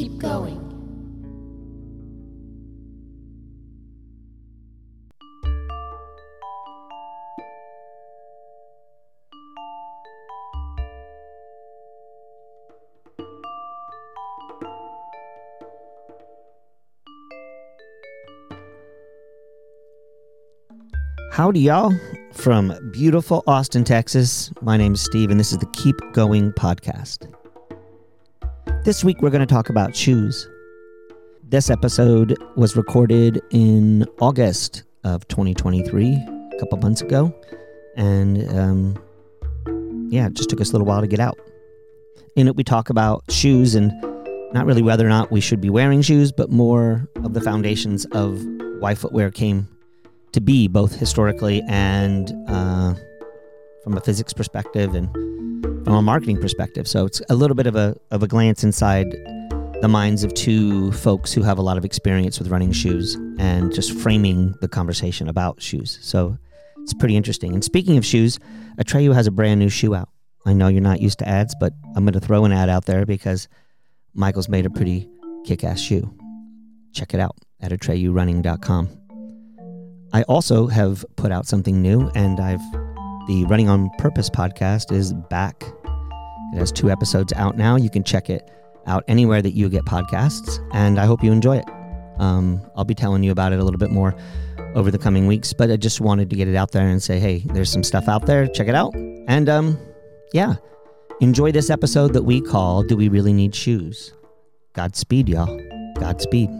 Keep going. Howdy, y'all. From beautiful Austin, Texas, my name is Steve, and this is the Keep Going Podcast. This week, we're going to talk about shoes. This episode was recorded in August of 2023, a couple months ago, and it just took us a little while to get out. In it, we talk about shoes and not really whether or not we should be wearing shoes, but more of the foundations of why footwear came to be, both historically and from a physics perspective and from a marketing perspective. So it's a little bit of a glance inside the minds of two folks who have a lot of experience with running shoes and just framing the conversation about shoes. So it's pretty interesting. And speaking of shoes, Atreyu has a brand new shoe out. I know you're not used to ads, but I'm going to throw an ad out there because Michael's made a pretty kick-ass shoe. Check it out at atreyurunning.com. I also have put out something new, and the Running On Purpose podcast is back. It has 2 episodes out now. You can check it out anywhere that you get podcasts, and I hope you enjoy it. I'll be telling you about it a little bit more over the coming weeks, but I just wanted to get it out there and say, hey, there's some stuff out there. Check it out. And enjoy this episode that we call Do We Really Need Shoes? Godspeed, y'all. Godspeed.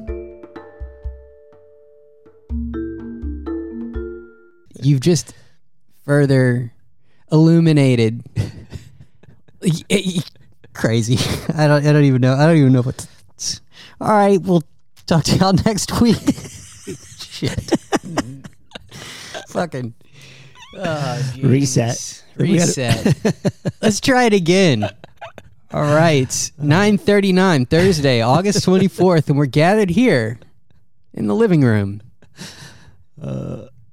You've just further illuminated crazy. I don't even know what to... All right, we'll talk to y'all next week. Shit. Fucking reset. Let's try it again. All right. 9:39 Thursday, August 24th, and we're gathered here in the living room.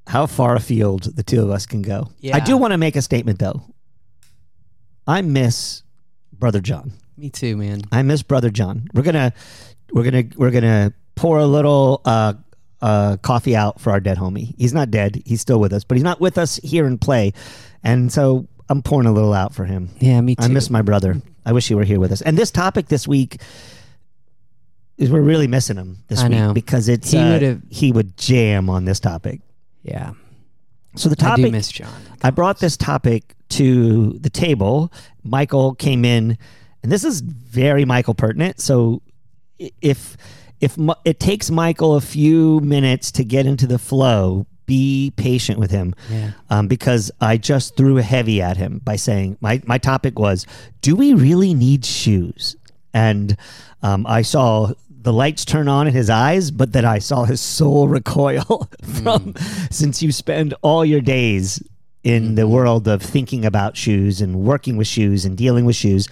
How far afield the two of us can go. Yeah. I do want to make a statement, though. I miss Brother John. Me too, man. I miss Brother John. We're gonna pour a little coffee out for our dead homie. He's not dead. He's still with us, but he's not with us here in play. And so I'm pouring a little out for him. Yeah, me too. I miss my brother. I wish he were here with us. And this topic this week is we're really missing him this week because it's he would jam on this topic. Yeah. So the topic, I do miss John. I brought this topic to the table. Michael came in, and this is very Michael pertinent. So if it takes Michael a few minutes to get into the flow, be patient with him. Yeah. Because I just threw a heavy at him by saying my topic was, do we really need shoes? And I saw the lights turn on in his eyes, but then I saw his soul recoil from since you spend all your days in the world of thinking about shoes and working with shoes and dealing with shoes.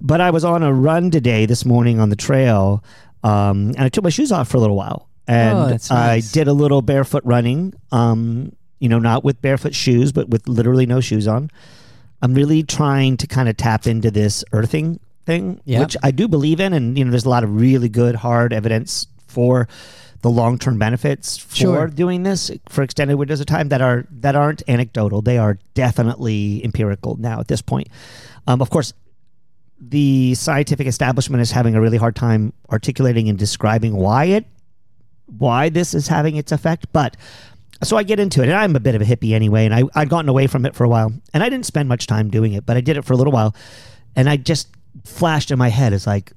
But I was on a run this morning on the trail, and I took my shoes off for a little while. And that's nice. I did a little barefoot running, not with barefoot shoes, but with literally no shoes on. I'm really trying to kind of tap into this earthing thing, yep, which I do believe in, and there's a lot of really good hard evidence for the long-term benefits for doing this for extended windows of time that aren't anecdotal. They are definitely empirical now at this point. Of course, the scientific establishment is having a really hard time articulating and describing why this is having its effect, but so I get into it, and I'm a bit of a hippie anyway, and I'd gotten away from it for a while, and I didn't spend much time doing it, but I did it for a little while, and I just flashed in my head is like,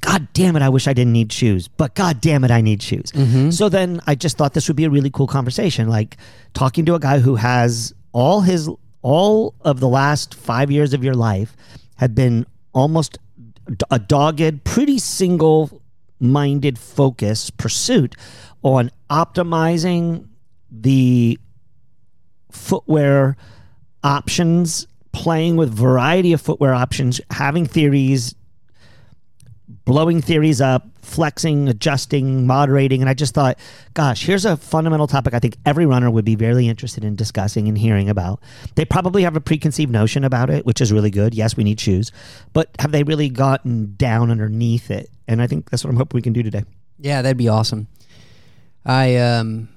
God damn it, I wish I didn't need shoes, but God damn it, I need shoes. Mm-hmm. So then I just thought this would be a really cool conversation, like talking to a guy who has all of the last 5 years of your life have been almost a dogged, pretty single-minded focus pursuit on optimizing the footwear options, playing with variety of footwear options, having theories, blowing theories up, flexing, adjusting, moderating. And I just thought, gosh, here's a fundamental topic I think every runner would be very interested in discussing and hearing about. They probably have a preconceived notion about it, which is really good. Yes, we need shoes. But have they really gotten down underneath it And I think that's what I'm hoping we can do today. Yeah, that'd be awesome. I'm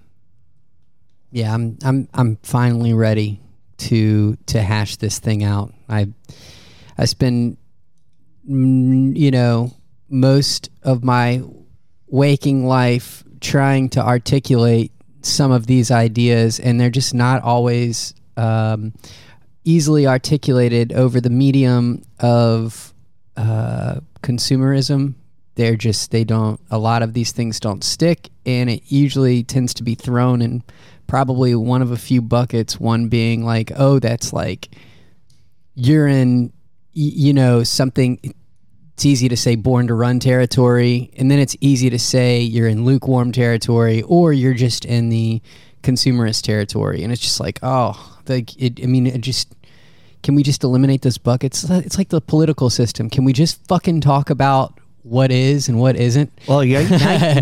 finally ready to hash this thing out. I spend, most of my waking life trying to articulate some of these ideas, and they're just not always easily articulated over the medium of consumerism. A lot of these things don't stick, and it usually tends to be thrown in probably one of a few buckets, one being like, oh, that's like urine, something. It's easy to say born to run territory, and then it's easy to say you're in lukewarm territory or you're just in the consumerist territory. And it's just like, can we just eliminate those buckets? It's like the political system. Can we just fucking talk about what is and what isn't? Well,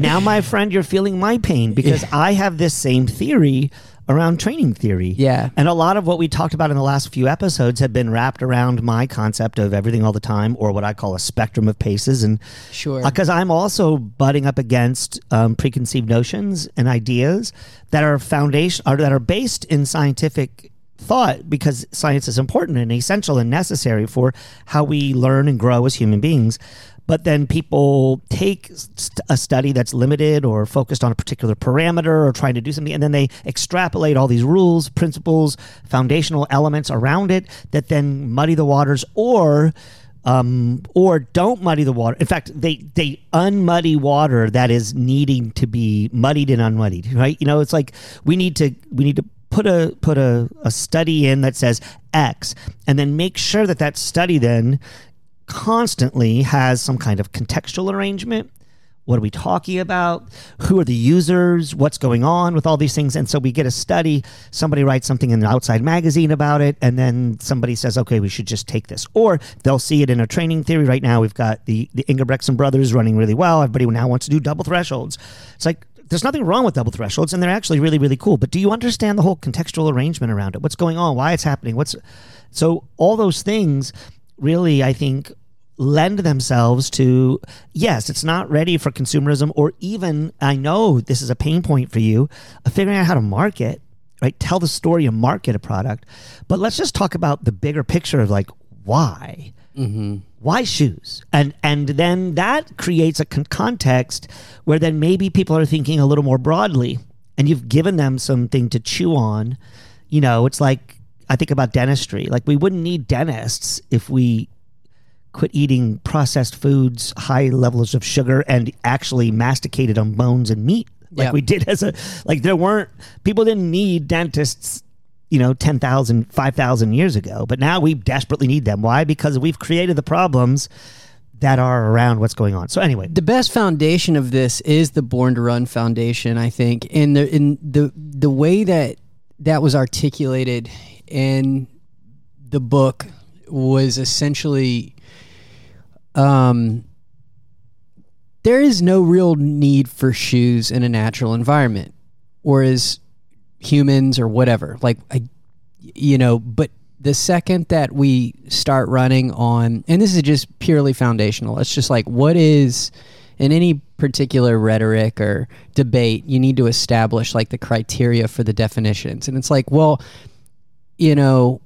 now, my friend, you're feeling my pain, because I have this same theory around training theory. Yeah. And a lot of what we talked about in the last few episodes have been wrapped around my concept of everything all the time, or what I call a spectrum of paces. And sure, because I'm also butting up against preconceived notions and ideas that are based in scientific thought, because science is important and essential and necessary for how we learn and grow as human beings. But then people take a study that's limited or focused on a particular parameter or trying to do something, and then they extrapolate all these rules, principles, foundational elements around it that then muddy the waters or don't muddy the water. In fact, they unmuddy water that is needing to be muddied and unmuddied, right? It's like we need to put a study in that says X, and then make sure that study then constantly has some kind of contextual arrangement. What are we talking about? Who are the users? What's going on with all these things? And so we get a study, somebody writes something in an outside magazine about it, and then somebody says, okay, we should just take this. Or they'll see it in a training theory. Right now we've got the Ingebrigtsen brothers running really well. Everybody now wants to do double thresholds. It's like, there's nothing wrong with double thresholds, and they're actually really, really cool. But do you understand the whole contextual arrangement around it? What's going on? Why it's happening? So all those things really, I think, lend themselves to, yes, it's not ready for consumerism, or even, I know this is a pain point for you, figuring out how to market, right? Tell the story and market a product. But let's just talk about the bigger picture of like, why? Mm-hmm. Why shoes? And then that creates a context where then maybe people are thinking a little more broadly, and you've given them something to chew on. It's like, I think about dentistry. Like, we wouldn't need dentists if we quit eating processed foods, high levels of sugar, and actually masticated on bones and meat, like we did people didn't need dentists, 10,000, 5,000 years ago, but now we desperately need them. Why? Because we've created the problems that are around what's going on. So anyway, the best foundation of this is the Born to Run Foundation, I think, and the way that was articulated in the book was essentially, there is no real need for shoes in a natural environment, or as humans or whatever. But the second that we start running on, and this is just purely foundational, it's just like, what is, in any particular rhetoric or debate, you need to establish like the criteria for the definitions. And it's like, well, then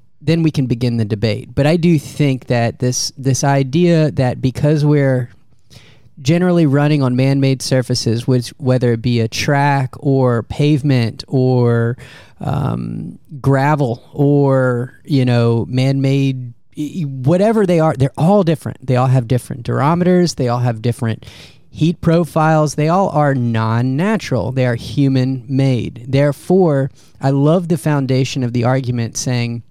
we can begin the debate. But I do think that this idea that because we're generally running on man-made surfaces, which whether it be a track or pavement or gravel or man-made, whatever they are, they're all different. They all have different durometers. They all have different heat profiles. They all are non-natural. They are human-made. Therefore, I love the foundation of the argument saying,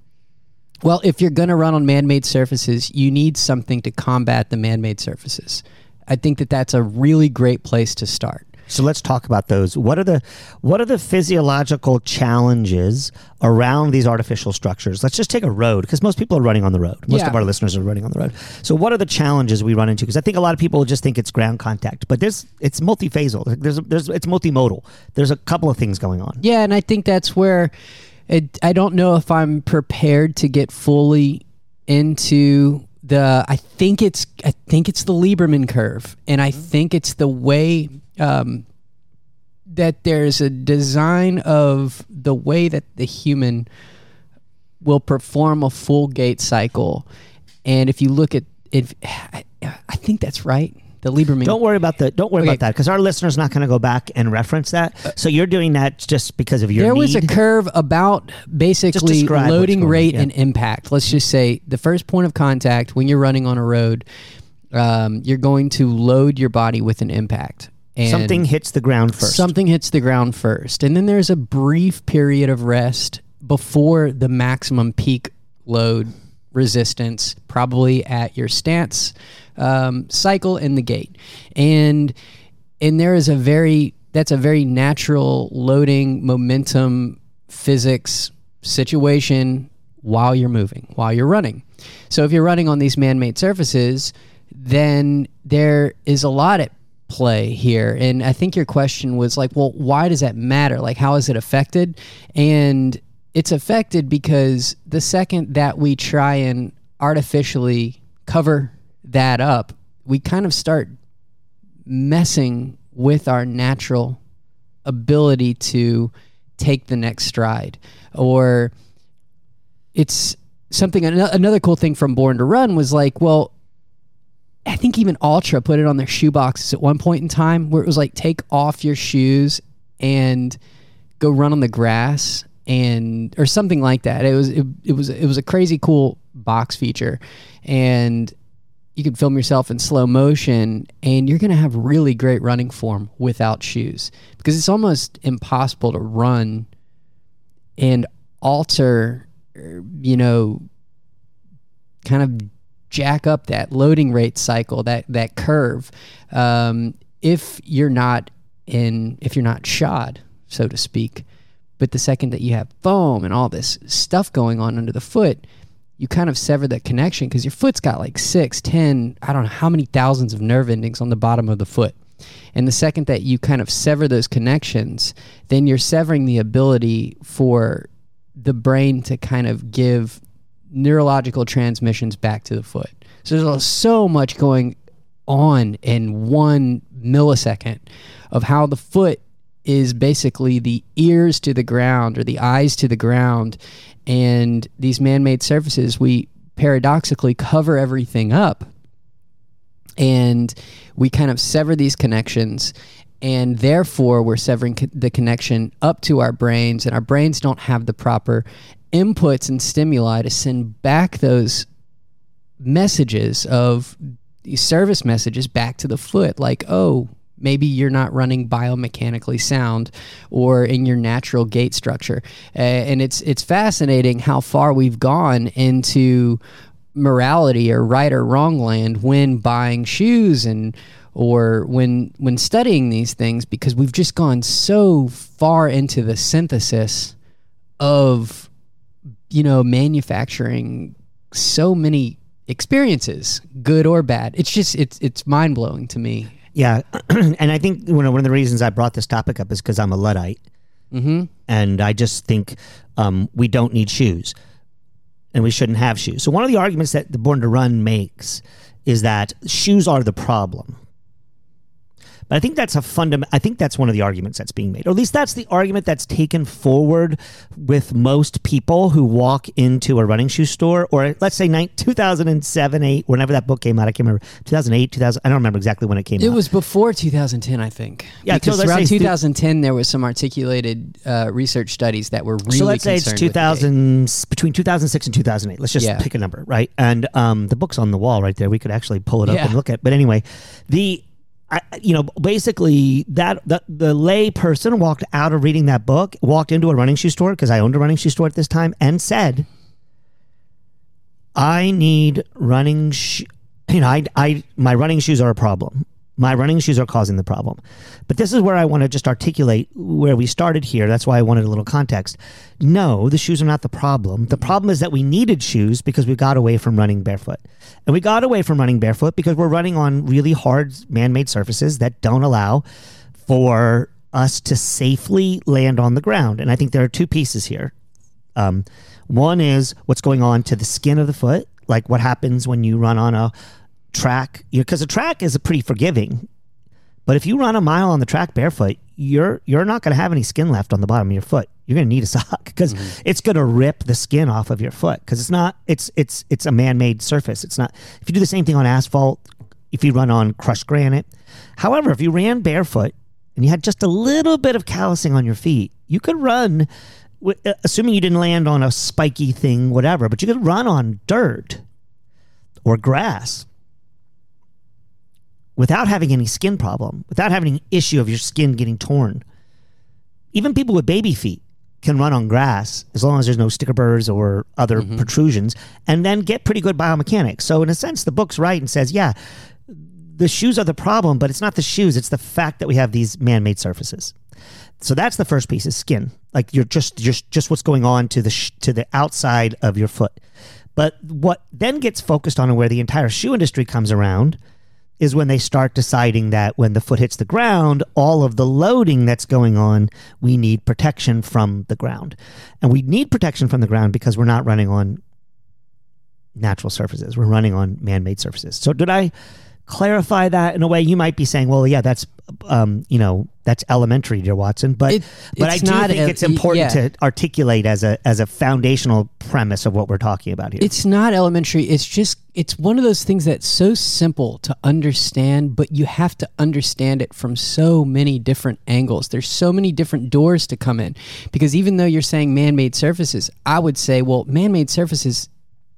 well, if you're going to run on man-made surfaces, you need something to combat the man-made surfaces. I think that that's a really great place to start. So let's talk about those. What are the physiological challenges around these artificial structures? Let's just take a road, because most people are running on the road. Most of our listeners are running on the road. So what are the challenges we run into? Because I think a lot of people just think it's ground contact, but it's multiphasal. It's multimodal. There's a couple of things going on. Yeah, and I think that's where I don't know if I'm prepared to get fully into I think it's the Lieberman curve, and I think it's the way that there's a design of the way that the human will perform a full gait cycle. And if you look at it, I think that's right. The Lieberman. Don't worry about that because our listener's not going to go back and reference that. So you're doing that just because of your need. There was a curve about basically loading rate and impact. Let's just say the first point of contact when you're running on a road, you're going to load your body with an impact. And something hits the ground first. And then there's a brief period of rest before the maximum peak load resistance, probably at your stance cycle in the gate. And there is a very natural loading momentum physics situation while you're moving, while you're running. So if you're running on these man-made surfaces, then there is a lot at play here. And I think your question was like, well, why does that matter? Like, how is it affected? And it's affected because the second that we try and artificially cover that up, we kind of start messing with our natural ability to take the next stride. Or it's something, another cool thing from Born to Run was like, well, I think even Ultra put it on their shoe boxes at one point in time where it was like, take off your shoes and go run on the grass. And or something like that. It was a crazy cool box feature, and you could film yourself in slow motion, and you're gonna have really great running form without shoes because it's almost impossible to run and alter, kind of jack up that loading rate cycle, that curve, if you're not shod, so to speak. But the second that you have foam and all this stuff going on under the foot, you kind of sever that connection because your foot's got like 6, 10, I don't know how many thousands of nerve endings on the bottom of the foot. And the second that you kind of sever those connections, then you're severing the ability for the brain to kind of give neurological transmissions back to the foot. So there's so much going on in 1 millisecond of how the foot is basically the ears to the ground or the eyes to the ground, and these man-made surfaces, we paradoxically cover everything up, and we kind of sever these connections, and therefore we're severing the connection up to our brains, and our brains don't have the proper inputs and stimuli to send back those messages of these service messages back to the foot, like, oh, maybe you're not running biomechanically sound or in your natural gait structure. And it's fascinating how far we've gone into morality or right or wrong land when buying shoes or when studying these things, because we've just gone so far into the synthesis of, manufacturing so many experiences, good or bad. It's just, it's mind-blowing to me. Yeah, and I think one of the reasons I brought this topic up is because I'm a Luddite, and I just think we don't need shoes, and we shouldn't have shoes. So one of the arguments that the Born to Run makes is that shoes are the problem. But I think that's that's one of the arguments that's being made, or at least that's the argument that's taken forward with most people who walk into a running shoe store, or let's say 2007, 8, whenever that book came out. I can't remember, 2008, 2000. I don't remember exactly when it came out. It was before 2010, I think. Yeah, because around 2010, there was some articulated research studies that were really concerned. So let's say it's between 2006 and 2008. Let's just pick a number, right? And the book's on the wall right there. We could actually pull it up and look at it. But anyway, basically that the lay person walked out of reading that book, walked into a running shoe store, because I owned a running shoe store at this time, and said, I need running my running shoes are a problem. My running shoes are causing the problem. But this is where I want to just articulate where we started here. That's why I wanted a little context. No, the shoes are not the problem. The problem is that we needed shoes because we got away from running barefoot. And we got away from running barefoot because we're running on really hard man-made surfaces that don't allow for us to safely land on the ground. And I think there are two pieces here. One is what's going on to the skin of the foot, like what happens when you run on a track, because a track is a pretty forgiving. But if you run a mile on the track barefoot, you're not going to have any skin left on the bottom of your foot. You're going to need a sock because it's going to rip the skin off of your foot, because it's a man-made surface. It's not, if you do the same thing on asphalt, if you run on crushed granite. However, if you ran barefoot and you had just a little bit of callousing on your feet, you could run, assuming you didn't land on a spiky thing, whatever, but you could run on dirt or grass without having any skin problem, without having an issue of your skin getting torn. Even people with baby feet can run on grass as long as there's no sticker burrs or other protrusions, and then get pretty good biomechanics. So in a sense, the book's right and says, yeah, the shoes are the problem, but it's not the shoes. It's the fact that we have these man-made surfaces. So that's the first piece, is skin. Like you're just what's going on to the outside of your foot. But what then gets focused on, and where the entire shoe industry comes around, is when they start deciding that when the foot hits the ground, all of the loading that's going on, we need protection from the ground. And we need protection from the ground because we're not running on natural surfaces. We're running on man-made surfaces. So did I clarify that in a way? You might be saying, well, yeah, that's that's elementary, dear Watson, but I do think it's important to articulate as a foundational premise of what we're talking about here. It's not elementary. It's one of those things that's so simple to understand, but you have to understand it from so many different angles. There's so many different doors to come in, because even though you're saying man-made surfaces, I would say, well, man-made surfaces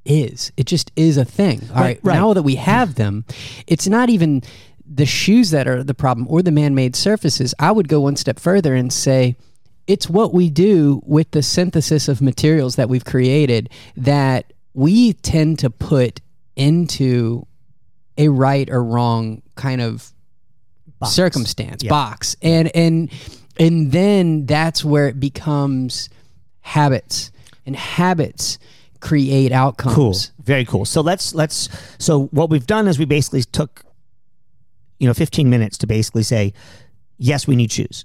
is a thing. All right. Now that we have them, it's not even the shoes that are the problem or the man-made surfaces. I would go one step further and say it's what we do with the synthesis of materials that we've created that we tend to put into a right or wrong kind of box. And then that's where it becomes habits, and habits create outcomes. Cool. Very cool. So so what we've done is we basically took 15 minutes to basically say, yes, we need shoes.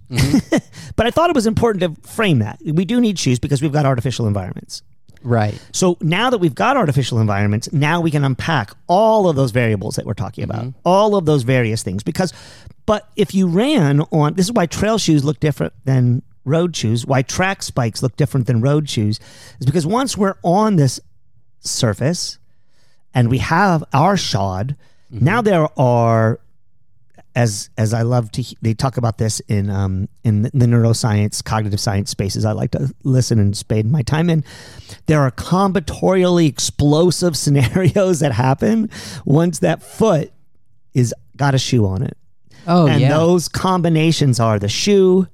But I thought it was important to frame that. We do need shoes because we've got artificial environments. Right. So now that we've got artificial environments, now we can unpack all of those variables that we're talking about, all of those various things. But if you ran on, this is why trail shoes look different than road shoes, why track spikes look different than road shoes, is because once we're on this surface and we have our shod, now there are, as I love to, they talk about this in the neuroscience, cognitive science spaces I like to listen and spend my time in. There are combinatorially explosive scenarios that happen once that foot is got a shoe on it. And those combinations are the shoe,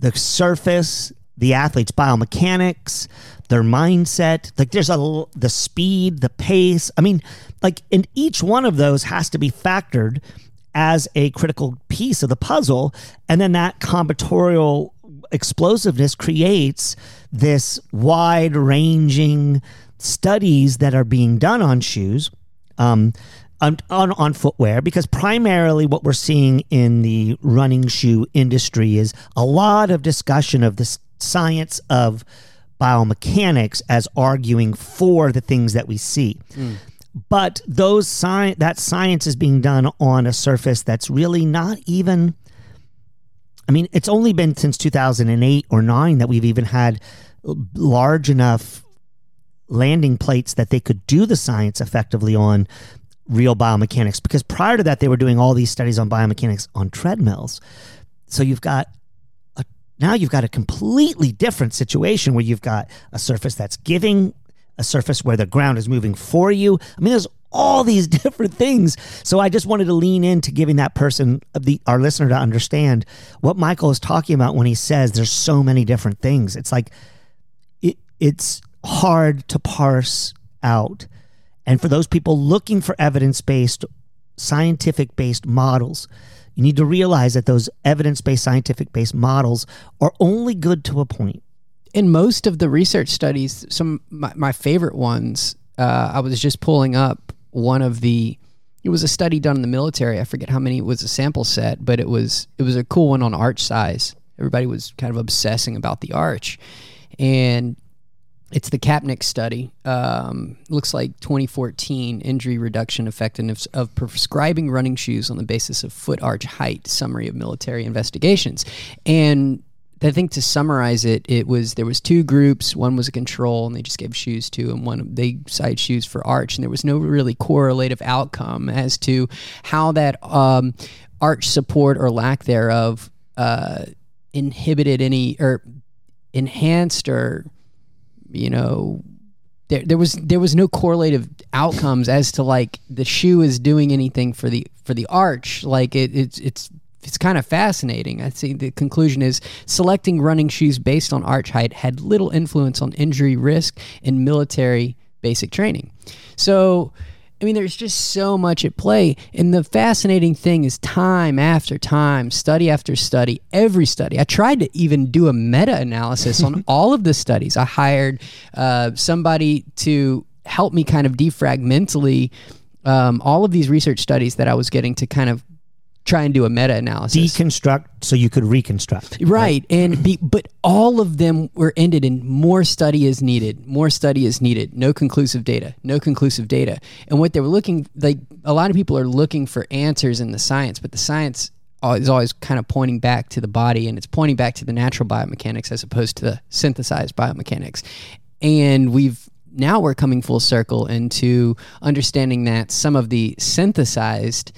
the surface, the athlete's biomechanics, their mindset, like there's the speed, the pace. I mean, like, and each one of those has to be factored as a critical piece of the puzzle. And then that combinatorial explosiveness creates this wide-ranging studies that are being done on shoes, on footwear, because primarily what we're seeing in the running shoe industry is a lot of discussion of the science of biomechanics as arguing for the things that we see. But that science is being done on a surface that's really not even, I mean, it's only been since 2008 or 9 that we've even had large enough landing plates that they could do the science effectively on real biomechanics, because prior to that, they were doing all these studies on biomechanics on treadmills. So now you've got a completely different situation where you've got a surface that's giving, a surface where the ground is moving for you. I mean, there's all these different things. So I just wanted to lean into giving that person, our listener, to understand what Michael is talking about when he says there's so many different things. It's like, it's hard to parse out. And for those people looking for evidence-based, scientific-based models, you need to realize that those evidence-based, scientific-based models are only good to a point. In most of the research studies, my favorite ones, I was just pulling up one of the, it was a study done in the military. I forget how many, it was a sample set, but it was a cool one on arch size. Everybody was kind of obsessing about the arch. And It's the Capnick study. Looks like 2014 injury reduction effectiveness of prescribing running shoes on the basis of foot arch height, summary of military investigations. And I think to summarize it, there was two groups. One was a control, and they just gave shoes to, and one they decided shoes for arch. And there was no really correlative outcome as to how that arch support or lack thereof inhibited any or enhanced or there was no correlative outcomes as to like the shoe is doing anything for the arch. Like it's kind of fascinating. I think the conclusion is selecting running shoes based on arch height had little influence on injury risk in military basic training. So, I mean, there's just so much at play. And the fascinating thing is time after time, study after study, every study. I tried to even do a meta-analysis on all of the studies. I hired somebody to help me kind of defragmentally all of these research studies that I was getting to kind of try and do a meta-analysis. Deconstruct so you could reconstruct. Right. And but all of them were ended in more study is needed. More study is needed. No conclusive data. No conclusive data. And what they were looking, like a lot of people are looking for answers in the science, but the science is always kind of pointing back to the body, and it's pointing back to the natural biomechanics as opposed to the synthesized biomechanics. And now we're coming full circle into understanding that some of the synthesized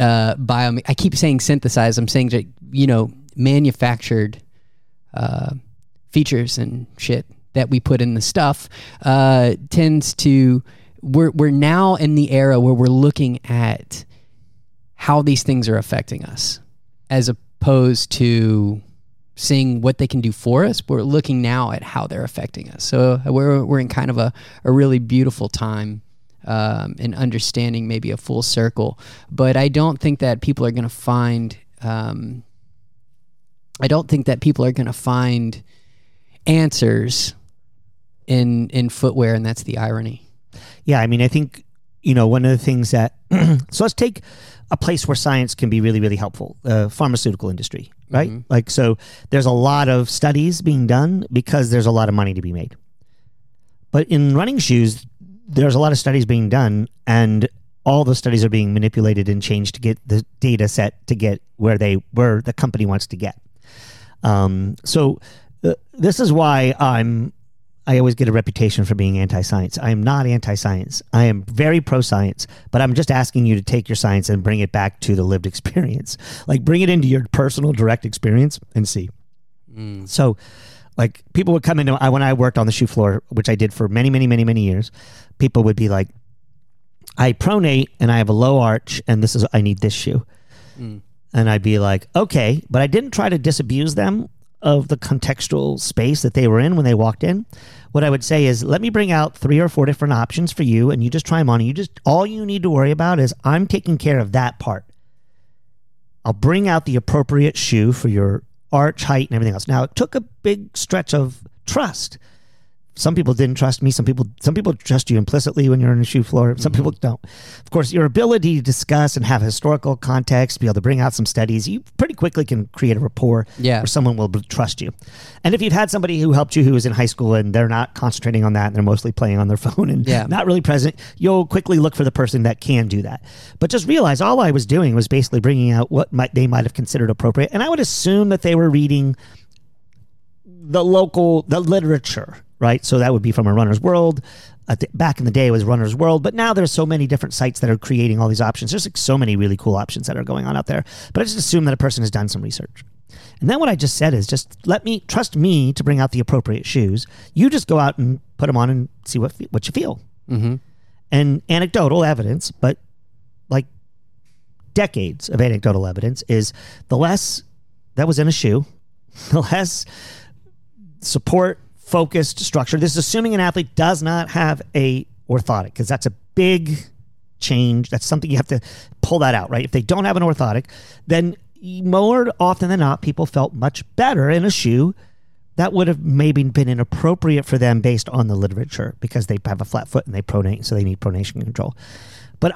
I keep saying synthesized. I'm saying that manufactured features and shit that we put in the stuff tends to. We're now in the era where we're looking at how these things are affecting us, as opposed to seeing what they can do for us. We're looking now at how they're affecting us. So we're in kind of a really beautiful time. And understanding maybe a full circle, but I don't think that people are going to find answers in footwear, and that's the irony. Yeah, I mean, I think one of the things that so let's take a place where science can be really, really helpful, pharmaceutical industry, right? Mm-hmm. Like, so there's a lot of studies being done because there's a lot of money to be made, but in running shoes, there's a lot of studies being done, and all the studies are being manipulated and changed to get the data set to get where the company wants to get. So this is why I always get a reputation for being anti-science. I am not anti-science. I am very pro-science, but I'm just asking you to take your science and bring it back to the lived experience. Like, bring it into your personal direct experience and see. Mm. So, like, people would come into when I worked on the shoe floor, which I did for many, many, many, many years. People would be like, "I pronate and I have a low arch, and I need this shoe." Mm. And I'd be like, "Okay," but I didn't try to disabuse them of the contextual space that they were in when they walked in. What I would say is, let me bring out 3 or 4 different options for you, and you just try them on. And you just all you need to worry about is I'm taking care of that part. I'll bring out the appropriate shoe for your arch height and everything else. Now, it took a big stretch of trust. Some people didn't trust me. Some people trust you implicitly when you're on a shoe floor. Some people don't. Of course, your ability to discuss and have historical context, be able to bring out some studies, you pretty quickly can create a rapport where someone will trust you. And if you've had somebody who helped you who was in high school and they're not concentrating on that and they're mostly playing on their phone and not really present, you'll quickly look for the person that can do that. But just realize all I was doing was basically bringing out what they might have considered appropriate. And I would assume that they were reading the literature, right? So that would be from a Runner's World. Back in the day, it was Runner's World, but now there's so many different sites that are creating all these options. There's so many really cool options that are going on out there. But I just assume that a person has done some research. And then what I just said is, just trust me to bring out the appropriate shoes. You just go out and put them on and see what you feel. Mm-hmm. And anecdotal evidence, but like decades of anecdotal evidence, is the less that was in a shoe, the less support, focused structure. This is assuming an athlete does not have a orthotic, because that's a big change. That's something you have to pull that out, right? If they don't have an orthotic, then more often than not, people felt much better in a shoe that would have maybe been inappropriate for them based on the literature, because they have a flat foot and they pronate, so they need pronation control. But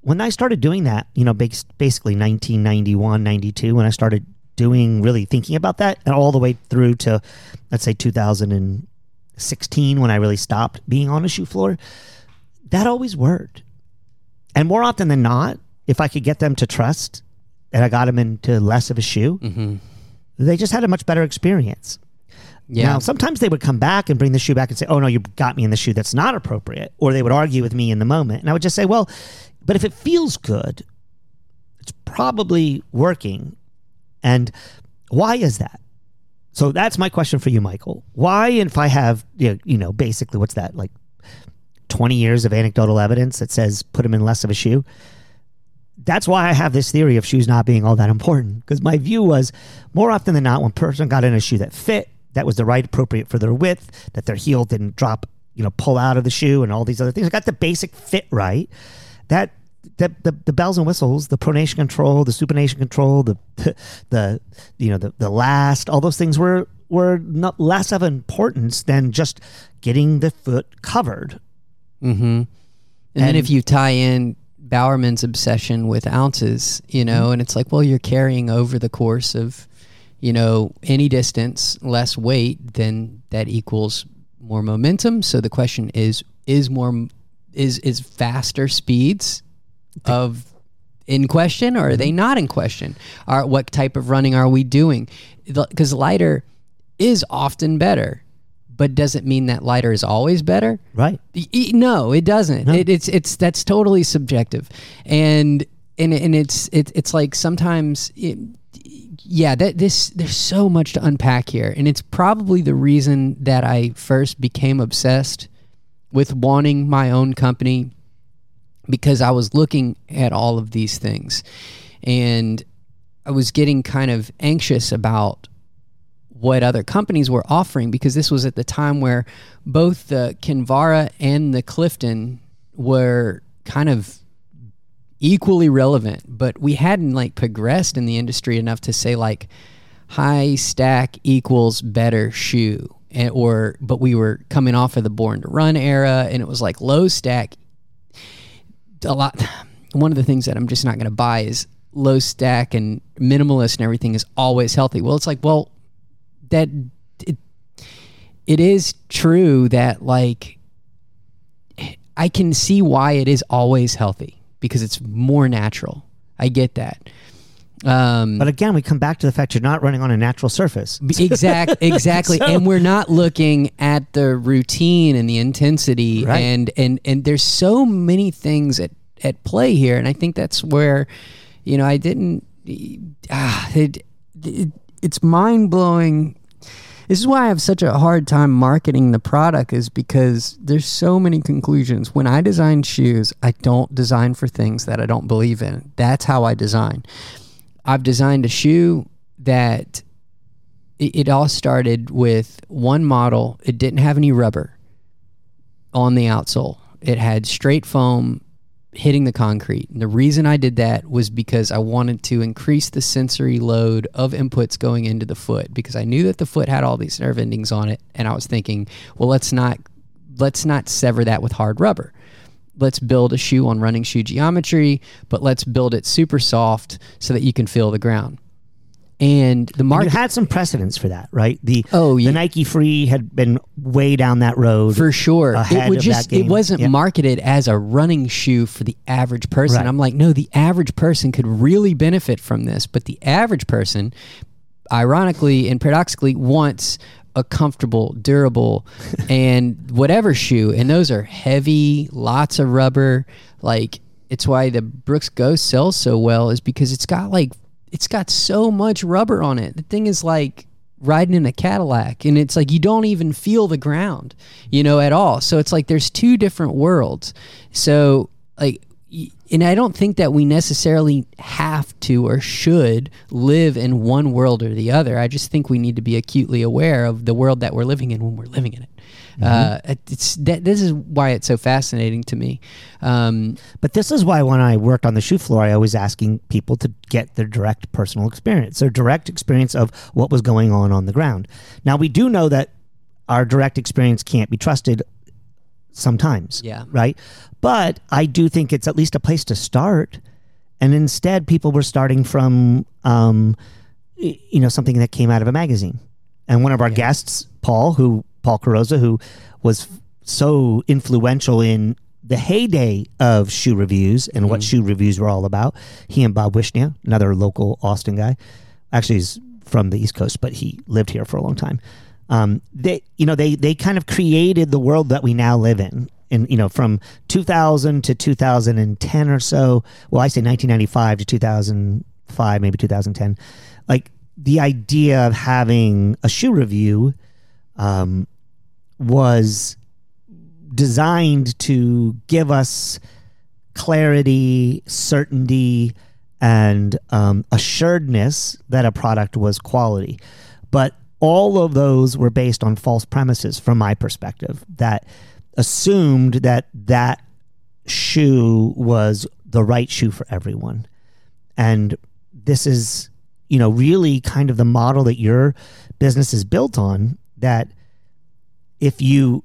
when I started doing that, basically 1991, 92, when I started really thinking about that, and all the way through to, let's say, 2000 and 16 when I really stopped being on a shoe floor, that always worked. And more often than not, if I could get them to trust and I got them into less of a shoe, mm-hmm. they just had a much better experience. Yeah. Now, sometimes they would come back and bring the shoe back and say, oh, no, you got me in the shoe that's not appropriate. Or they would argue with me in the moment. And I would just say, well, but if it feels good, it's probably working. And why is that? So that's my question for you, Michael. Why, if I have, basically, what's that, like 20 years of anecdotal evidence that says put them in less of a shoe? That's why I have this theory of shoes not being all that important, because my view was more often than not, when a person got in a shoe that fit, that was the right appropriate for their width, that their heel didn't drop, pull out of the shoe and all these other things. I got the basic fit right. The bells and whistles, the pronation control, the supination control, the last, all those things were not less of importance than just getting the foot covered. Mm-hmm. And then if you tie in Bowerman's obsession with ounces, mm-hmm. and it's like, well, you're carrying over the course of, any distance, less weight, then that equals more momentum. So the question is faster speeds of in question, or are they not in question? What type of running are we doing? Because lighter is often better, but doesn't mean that lighter is always better, right? No, it doesn't. No. It's that's totally subjective, and it's like sometimes. There's so much to unpack here, and it's probably the reason that I first became obsessed with wanting my own company, because I was looking at all of these things and I was getting kind of anxious about what other companies were offering, because this was at the time where both the Kinvara and the Clifton were kind of equally relevant, but we hadn't progressed in the industry enough to say high stack equals better shoe, but we were coming off of the Born to Run era, and it was low stack. One of the things that I'm just not going to buy is low stack and minimalist and everything is always healthy. Well, it's that it is true that I can see why it is always healthy, because it's more natural. I get that. But again, we come back to the fact you're not running on a natural surface. Exactly. So, and we're not looking at the routine and the intensity. Right. And there's so many things at play here. And I think that's where, I didn't... It's mind-blowing. This is why I have such a hard time marketing the product, is because there's so many conclusions. When I design shoes, I don't design for things that I don't believe in. That's how I design. I've designed a shoe that it all started with one model. It didn't have any rubber on the outsole. It had straight foam hitting the concrete. And the reason I did that was because I wanted to increase the sensory load of inputs going into the foot, because I knew that the foot had all these nerve endings on it, and I was thinking, well, let's not sever that with hard rubber. Let's build a shoe on running shoe geometry, but let's build it super soft so that you can feel the ground. And the market had some precedence for that, right? The Nike Free had been way down that road for sure. It wasn't marketed as a running shoe for the average person. Right. I'm like, no, the average person could really benefit from this, but the average person, ironically and paradoxically, wants a comfortable, durable, and whatever shoe, and those are heavy, lots of rubber. It's why the Brooks Ghost sells so well, is because it's got so much rubber on it. The thing is like riding in a Cadillac, and it's you don't even feel the ground, at all. So it's there's two different worlds. So and I don't think that we necessarily have to or should live in one world or the other. I just think we need to be acutely aware of the world that we're living in when we're living in it. Mm-hmm. This is why it's so fascinating to me. But this is why when I worked on the shoe floor, I was asking people to get their direct personal experience, their direct experience of what was going on the ground. Now, we do know that our direct experience can't be trusted sometimes, right? But I do think it's at least a place to start. And instead, people were starting from, something that came out of a magazine. And one of our guests, Paul, who Paul Carrozza, who was so influential in the heyday of shoe reviews and what shoe reviews were all about. He and Bob Wishnia, another local Austin guy. Actually, he's from the East Coast, but he lived here for a long time. They kind of created the world that we now live in. And, you know, from 2000 to 2010 or so, well, I say 1995 to 2005, maybe 2010, like the idea of having a shoe review was designed to give us clarity, certainty, and assuredness that a product was quality. But all of those were based on false premises from my perspective that assumed that shoe was the right shoe for everyone. And this is, you know, really kind of the model that your business is built on, that if you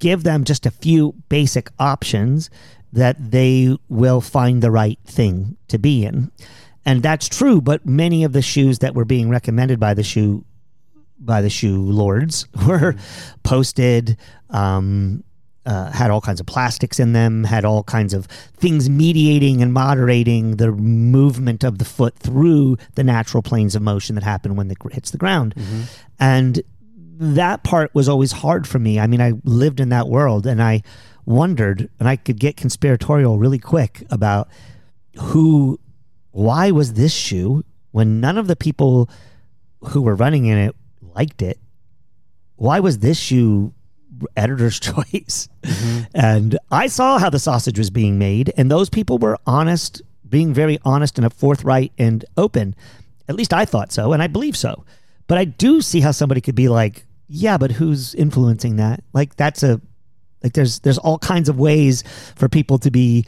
give them just a few basic options, that they will find the right thing to be in. And that's true, but many of the shoes that were being recommended by the shoe lords were posted, had all kinds of plastics in them, had all kinds of things mediating and moderating the movement of the foot through the natural planes of motion that happen when it hits the ground. Mm-hmm. And that part was always hard for me. I mean, I lived in that world and I wondered, and I could get conspiratorial really quick about why was this shoe when none of the people who were running in it liked it? Why was this shoe editor's choice? Mm-hmm. And I saw how the sausage was being made, and those people were honest, being very honest and forthright and open. At least I thought so, and I believe so. But I do see how somebody could be like, yeah, but who's influencing that? Like there's all kinds of ways for people to be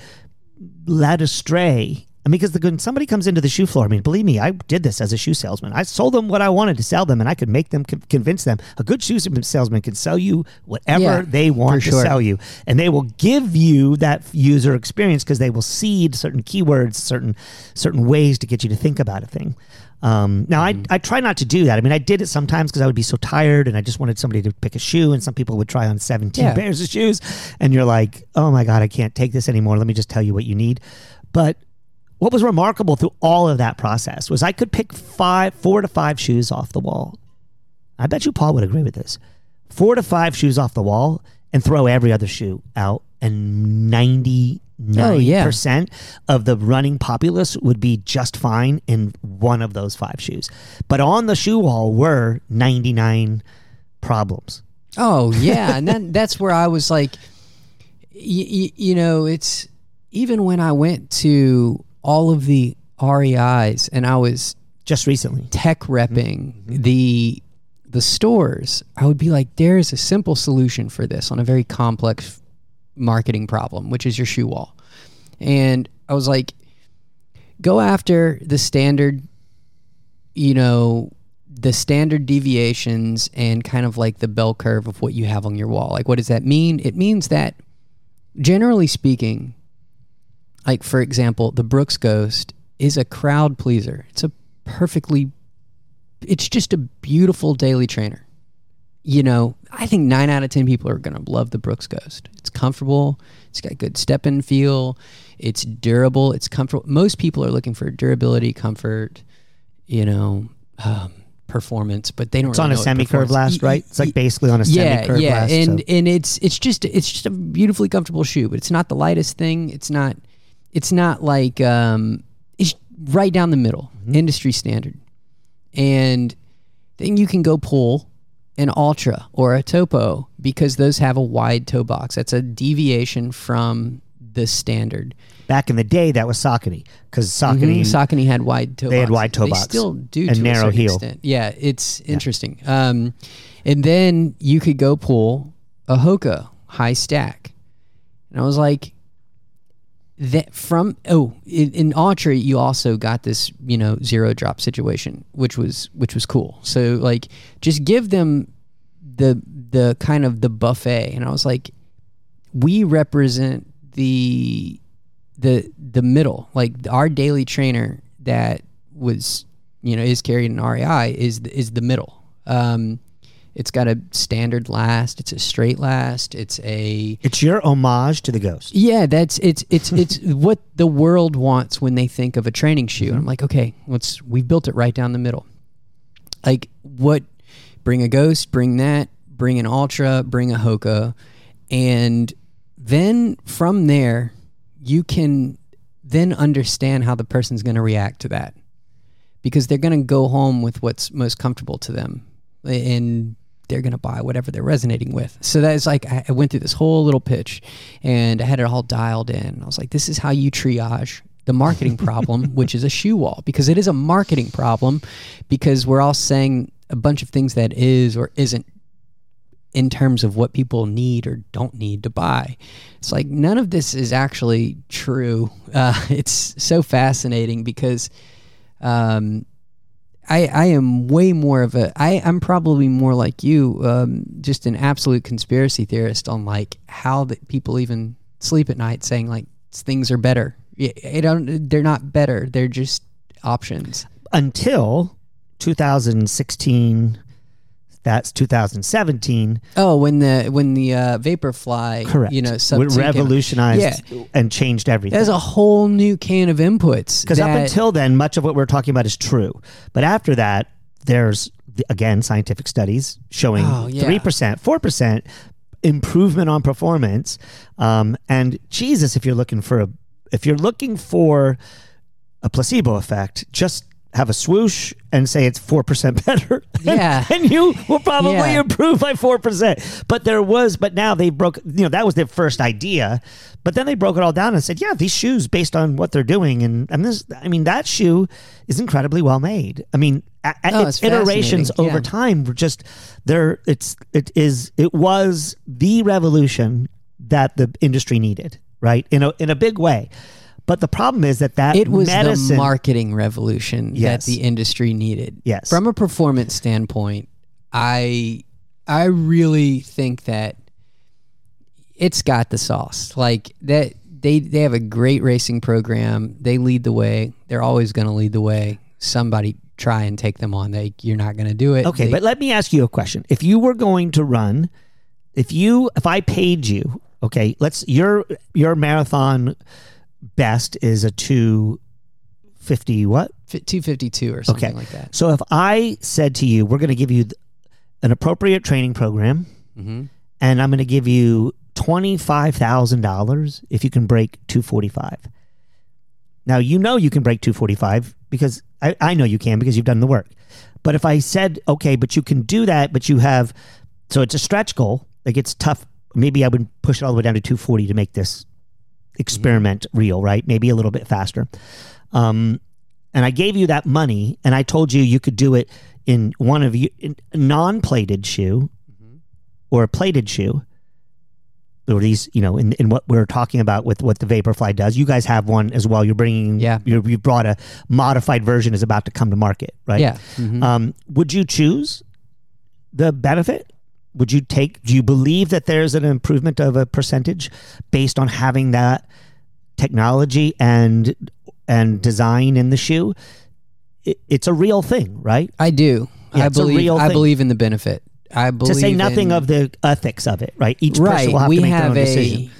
led astray. I mean, because when somebody comes into the shoe floor, I mean, believe me, I did this as a shoe salesman. I sold them what I wanted to sell them, and I could make them convince them. A good shoe salesman can sell you whatever they want to sell you, and they will give you that user experience because they will seed certain keywords, certain ways to get you to think about a thing. I try not to do that. I mean, I did it sometimes because I would be so tired and I just wanted somebody to pick a shoe, and some people would try on 17 pairs of shoes, and you're like, oh my God, I can't take this anymore. Let me just tell you what you need. But what was remarkable through all of that process was I could pick 4 to 5 shoes off the wall. I bet you Paul would agree with this. 4 to 5 shoes off the wall and throw every other shoe out, and 99% of the running populace would be just fine in one of those 5 shoes. But on the shoe wall were 99 problems. Oh, yeah. And then that's where I was like, you know, it's even when I went to all of the REIs, and I was just recently tech repping the stores, I would be like, there is a simple solution for this on a very complex marketing problem, which is your shoe wall. And I was like, go after the standard, you know, the standard deviations and kind of like the bell curve of what you have on your wall. Like, what does that mean? It means that, generally speaking, like, for example, the Brooks Ghost is a crowd pleaser. It's just a beautiful daily trainer. You know, I think 9 out of 10 people are going to love the Brooks Ghost. It's comfortable. It's got good step-in feel. It's durable. It's comfortable. Most people are looking for durability, comfort, you know, performance, but they don't. It's really on a semi-curve last, right? It's like basically on a semi-curve last. Yeah, and it's just a beautifully comfortable shoe, but it's not the lightest thing. It's not like, it's right down the middle, industry standard. And then you can go pull an Ultra or a Topo because those have a wide toe box. That's a deviation from the standard. Back in the day, that was Saucony, because Saucony had wide toe box. They had wide toe box. They still do to a narrow heel. Extent. Yeah, it's interesting. And then you could go pull a Hoka high stack. And I was like, in Atrey, you also got this, you know, zero drop situation, which was cool. So like, just give them the kind of the buffet. And I was like, we represent the middle. Like, our daily trainer that was, you know, is carried in REI is the middle. It's got a standard last. It's a straight last. It's your homage to the Ghost. Yeah, it's what the world wants when they think of a training shoe. Mm-hmm. And I'm like, okay, we've built it right down the middle. Like, what? Bring a Ghost. Bring that. Bring an Ultra. Bring a Hoka. And then from there, you can then understand how the person's going to react to that, because they're going to go home with what's most comfortable to them, and they're going to buy whatever they're resonating with. So that's like, I went through this whole little pitch and I had it all dialed in. I was like, this is how you triage the marketing problem, which is a shoe wall, because it is a marketing problem, because we're all saying a bunch of things that is or isn't in terms of what people need or don't need to buy. It's like, none of this is actually true. It's so fascinating because I am way more of I'm probably more like you, just an absolute conspiracy theorist on like how that people even sleep at night saying like things are better. They're not better. They're just options. Until 2016, that's 2017. Oh, when the Vaporfly, correct, substitute revolutionized and changed everything. There's a whole new can of inputs. Because up until then, much of what we're talking about is true. But after that, there's again scientific studies showing 3%, 4% improvement on performance. And Jesus, if you're looking for a placebo effect, just have a swoosh and say it's 4% better. Yeah. And you will probably improve by 4%. But now they broke, that was their first idea, but then they broke it all down and said, yeah, these shoes based on what they're doing. And that shoe is incredibly well made. I mean, its iterations over time were just there. It was the revolution that the industry needed, right? In a big way. But the problem is that it was the marketing revolution that the industry needed. Yes. From a performance standpoint, I really think that it's got the sauce. Like that, they have a great racing program. They lead the way. They're always going to lead the way. Somebody try and take them on. You're not going to do it. Okay, but let me ask you a question. If you were going to run, if I paid you, okay, your marathon best is a 250 what? 252 or something like that. So if I said to you, we're going to give you an appropriate training program, mm-hmm. and I'm going to give you $25,000 if you can break 245. Now, you can break 245 because I know you can because you've done the work. But if I said, okay, but you can do that, but you have, so it's a stretch goal. Like it's tough. Maybe I would push it all the way down to 240 to make this experiment real, right? Maybe a little bit faster. And I gave you that money and I told you could do it in one of a non-plated shoe mm-hmm. or a plated shoe or these, in what we're talking about with what the Vaporfly does. You guys have one as well. You're bringing, you brought a modified version is about to come to market, right? Yeah. Mm-hmm. Would you choose the benefit? Do you believe that there's an improvement of a percentage based on having that technology and design in the shoe? It's a real thing, right? I do. Yeah, I believe in the benefit. I believe, to say nothing of the ethics of it, right? Each person will have to make their own decision. We have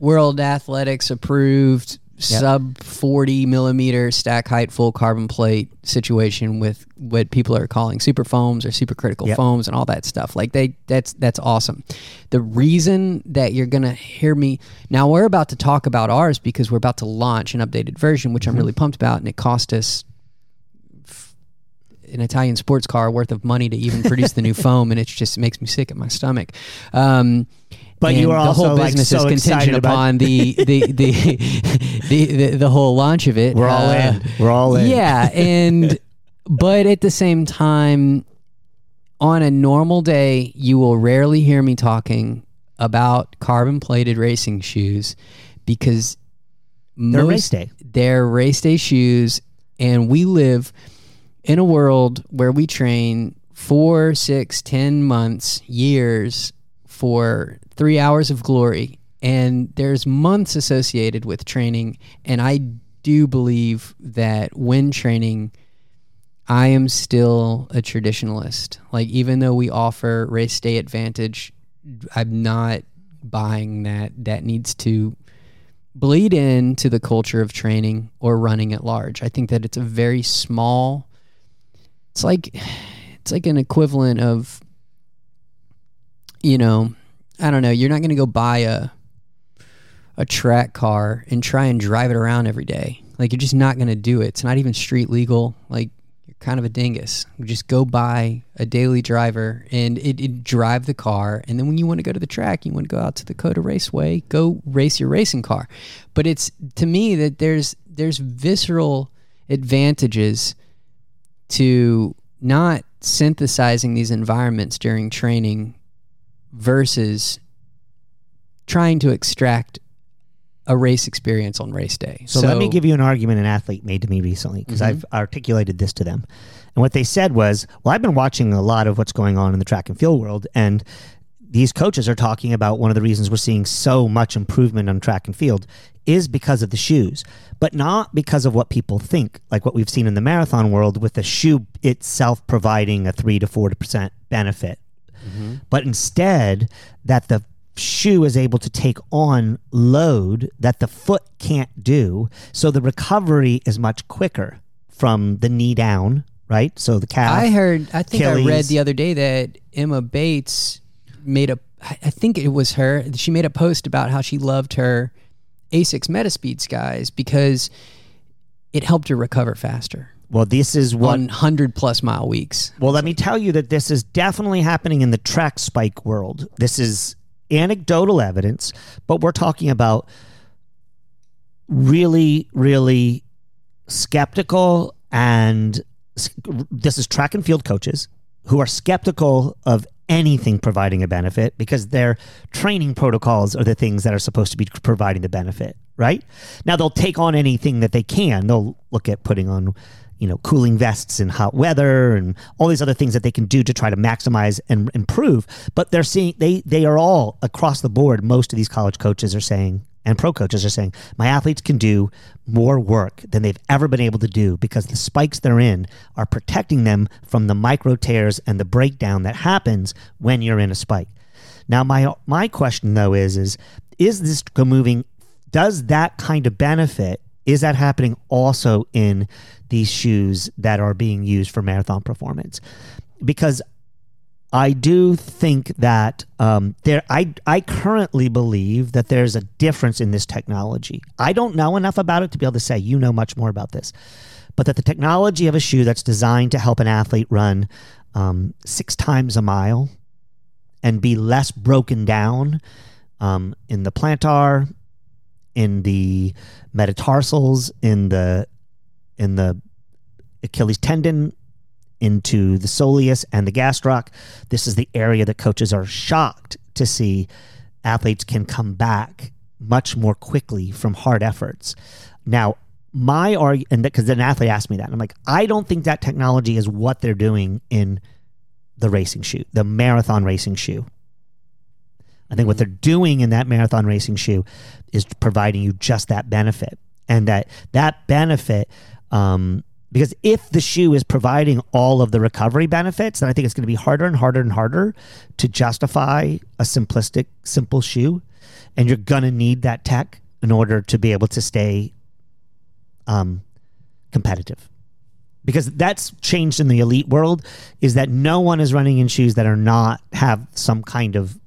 a World Athletics approved sub 40 millimeter stack height full carbon plate situation with what people are calling super foams or super critical foams and all that stuff. Like that's awesome. The reason that you're going to hear me now, we're about to talk about ours because we're about to launch an updated version, which mm-hmm. I'm really pumped about. And it cost us an Italian sports car worth of money to even produce the new foam. And it makes me sick at my stomach. But you are also like so excited upon the whole launch of it. We're all in. We're all in. Yeah, but at the same time, on a normal day, you will rarely hear me talking about carbon-plated racing shoes because they're race day shoes, and we live in a world where we train 4, 6, 10 months, years for 3 hours of glory, and there's months associated with training. And I do believe that when training, I am still a traditionalist. Like, even though we offer race day advantage, I'm not buying that. That needs to bleed into the culture of training or running at large. I think that it's a very small, it's like an equivalent of, you know, I don't know, you're not going to go buy a track car and try and drive it around every day. Like, you're just not going to do it. It's not even street legal. Like, you're kind of a dingus. You just go buy a daily driver and it drive the car. And then when you want to go to the track, you want to go out to the Coda Raceway, go race your racing car. But it's, to me, that there's visceral advantages to not synthesizing these environments during training versus trying to extract a race experience on race day. So let me give you an argument an athlete made to me recently, because I've articulated this to them. And what they said was, well, I've been watching a lot of what's going on in the track and field world, and these coaches are talking about one of the reasons we're seeing so much improvement on track and field is because of the shoes, but not because of what people think, like what we've seen in the marathon world with the shoe itself providing a 3 to 4% benefit. Mm-hmm. But instead that the shoe is able to take on load that the foot can't do, so the recovery is much quicker from the knee down, right? So the calf. I read the other day that Emma Bates made she made a post about how she loved her ASICS Metaspeed Skies because it helped her recover faster. Well, this is 100 plus mile weeks. Well, let me tell you that this is definitely happening in the track spike world. This is anecdotal evidence, but we're talking about really, really skeptical, and this is track and field coaches who are skeptical of anything providing a benefit because their training protocols are the things that are supposed to be providing the benefit, right? Now, they'll take on anything that they can. They'll look at putting on, cooling vests in hot weather and all these other things that they can do to try to maximize and improve. But they're seeing, they are all across the board. Most of these college coaches are saying, and pro coaches are saying, my athletes can do more work than they've ever been able to do because the spikes they're in are protecting them from the micro tears and the breakdown that happens when you're in a spike. Now, my question though is this moving? Does that kind of benefit, is that happening also in these shoes that are being used for marathon performance? Because I do think that I currently believe that there's a difference in this technology. I don't know enough about it to be able to say, you know much more about this, but that the technology of a shoe that's designed to help an athlete run 6 times a mile and be less broken down in the plantar, in the metatarsals, in the Achilles tendon, into the soleus and the gastroc. This is the area that coaches are shocked to see athletes can come back much more quickly from hard efforts. Now, my argument, because an athlete asked me that, and I'm like, I don't think that technology is what they're doing in the racing shoe, the marathon racing shoe. I think what they're doing in that marathon racing shoe is providing you just that benefit. And that benefit, because if the shoe is providing all of the recovery benefits, then I think it's going to be harder and harder and harder to justify a simple shoe. And you're going to need that tech in order to be able to stay competitive. Because that's changed in the elite world, is that no one is running in shoes that are not have some kind of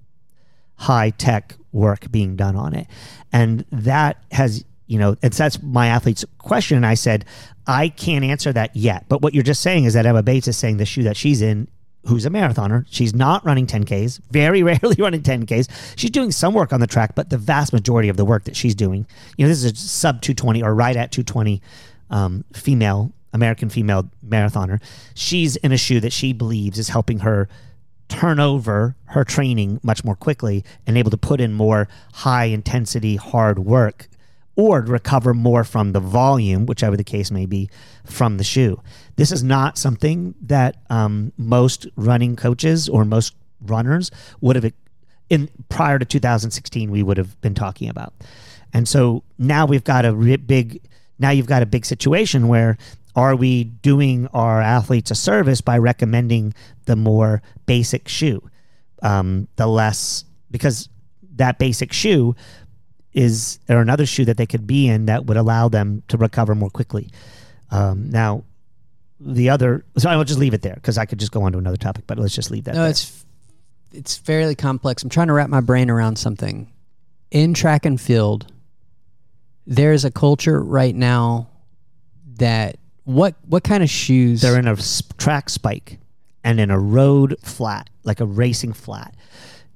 high-tech work being done on it. And that has, that's my athlete's question. And I said, I can't answer that yet. But what you're just saying is that Emma Bates is saying the shoe that she's in, who's a marathoner, she's not running 10Ks, very rarely running 10Ks. She's doing some work on the track, but the vast majority of the work that she's doing, this is a sub 220 or right at 220 American female marathoner. She's in a shoe that she believes is helping her turn over her training much more quickly and able to put in more high intensity hard work or recover more from the volume, whichever the case may be, from the shoe. This is not something that most running coaches or most runners would have, prior to 2016, we would have been talking about. And so now you've got a big situation where are we doing our athletes a service by recommending the more basic shoe? The less, because that basic shoe is, or another shoe that they could be in that would allow them to recover more quickly. Now, the other, so I will just leave it there because I could just go on to another topic, but let's just leave that. No, there. It's fairly complex. I'm trying to wrap my brain around something. In track and field, there is a culture right now that what kind of shoes? They're in a track spike and in a road flat, like a racing flat,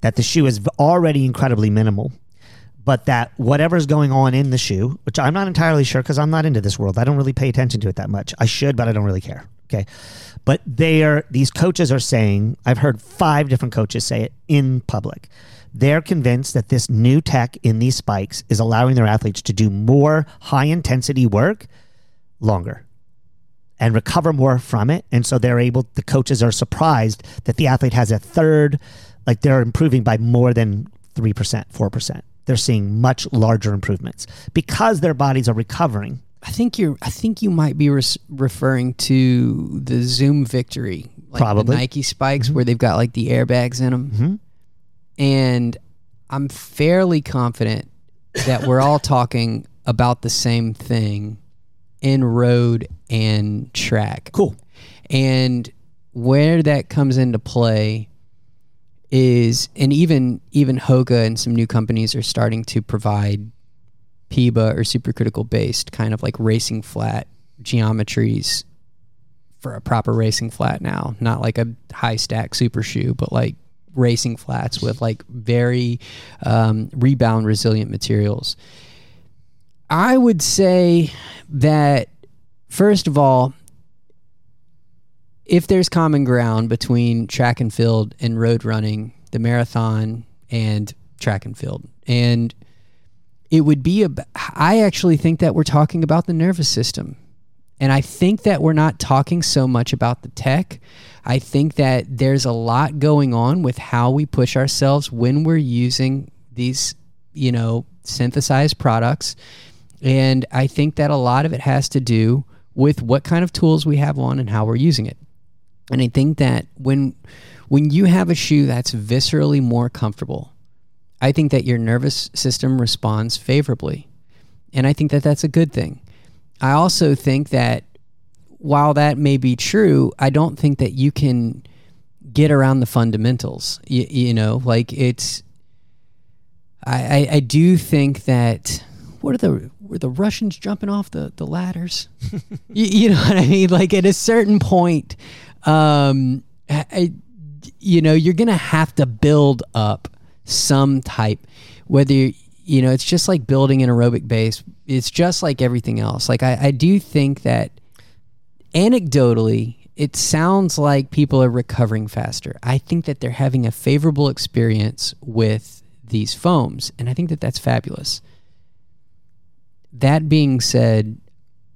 that the shoe is already incredibly minimal, but that whatever's going on in the shoe, which I'm not entirely sure because I'm not into this world. I don't really pay attention to it that much. I should, but I don't really care. Okay. But these coaches are saying, I've heard 5 different coaches say it in public. They're convinced that this new tech in these spikes is allowing their athletes to do more high intensity work longer and recover more from it. And so the coaches are surprised that the athlete has a third, like they're improving by more than 3%, 4%. They're seeing much larger improvements because their bodies are recovering. I think you might be referring to the Zoom Victory, like probably the Nike spikes, mm-hmm. where they've got like the airbags in them. Mm-hmm. And I'm fairly confident that we're all talking about the same thing in road and track. Cool. And where that comes into play is, and even Hoka and some new companies are starting to provide PEBA or supercritical based kind of like racing flat geometries for a proper racing flat now, not like a high stack super shoe, but like racing flats with like very rebound resilient materials. I would say that first of all, if there's common ground between track and field and road running, the marathon and track and field, and it would be I actually think that we're talking about the nervous system. And I think that we're not talking so much about the tech. I think that there's a lot going on with how we push ourselves when we're using these, synthesized products. And I think that a lot of it has to do with what kind of tools we have on and how we're using it. And I think that when you have a shoe that's viscerally more comfortable, I think that your nervous system responds favorably. And I think that that's a good thing. I also think that while that may be true, I don't think that you can get around the fundamentals. I do think that, were the Russians jumping off the ladders? you know what I mean? Like at a certain point, you're going to have to build up some type, whether it's just like building an aerobic base. It's just like everything else. Like I do think that anecdotally, it sounds like people are recovering faster. I think that they're having a favorable experience with these foams. And I think that that's fabulous. That being said,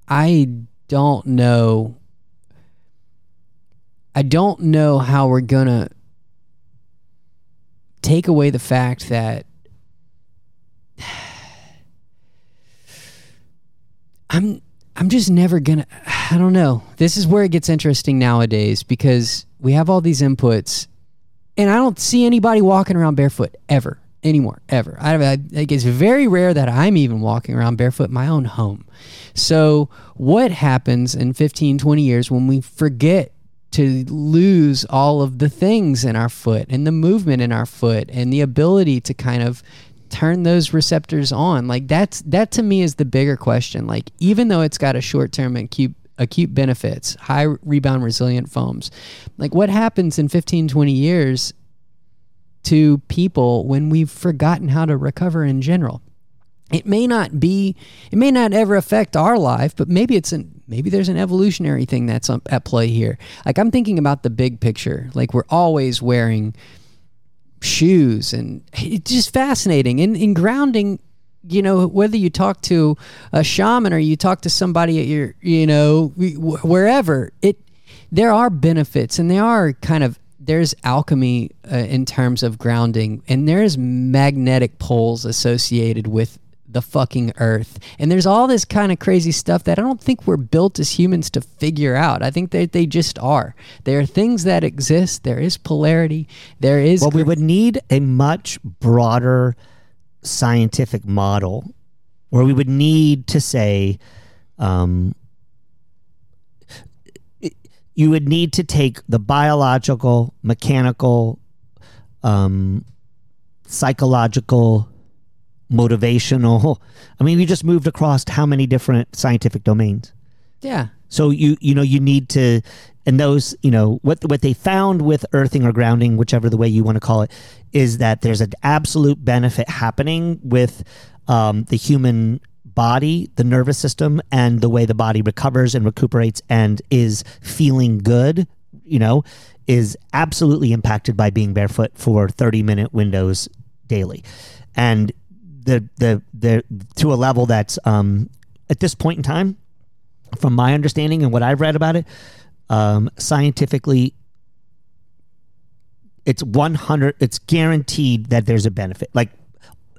I don't know how we're going to take away the fact that I'm just never gonna, I don't know. This is where it gets interesting nowadays because we have all these inputs and I don't see anybody walking around barefoot ever anymore, ever. It's very rare that I'm even walking around barefoot in my own home. So what happens in 15, 20 years when we forget to lose all of the things in our foot and the movement in our foot and the ability to kind of turn those receptors on? Like that to me is the bigger question. Like even though it's got a short-term acute benefits, high rebound resilient foams, like what happens in 15, 20 years to people when we've forgotten how to recover in general? It may not ever affect our life, but maybe there's an evolutionary thing that's at play here. Like I'm thinking about the big picture. Like we're always wearing shoes and it's just fascinating. And in grounding, whether you talk to a shaman or you talk to somebody at your, wherever, there are benefits and there's alchemy in terms of grounding, and there's magnetic poles associated with the fucking earth. And there's all this kind of crazy stuff that I don't think we're built as humans to figure out. I think that they just are. There are things that exist. There is polarity. There is... Well, we would need a much broader scientific model where we would need to say... you would need to take the biological, mechanical, psychological, motivational. I mean, we just moved across how many different scientific domains. Yeah. So you need to, and those, what they found with earthing or grounding, whichever the way you want to call it, is that there's an absolute benefit happening with the human body, the nervous system, and the way the body recovers and recuperates and is feeling good, is absolutely impacted by being barefoot for 30-minute windows daily. And the to a level that's at this point in time, from my understanding and what I've read about it, scientifically, it's guaranteed that there's a benefit. Like,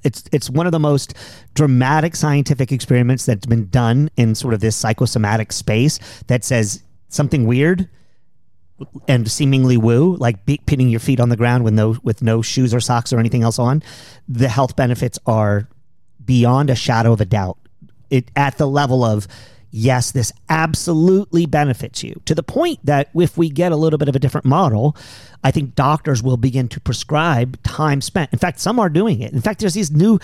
it's one of the most dramatic scientific experiments that's been done in sort of this psychosomatic space that says something weird and seemingly woo, like pinning your feet on the ground with no shoes or socks or anything else on. The health benefits are beyond a shadow of a doubt. At the level of, yes, this absolutely benefits you, to the point that if we get a little bit of a different model, I think doctors will begin to prescribe time spent. In fact, some are doing it. In fact, there's these new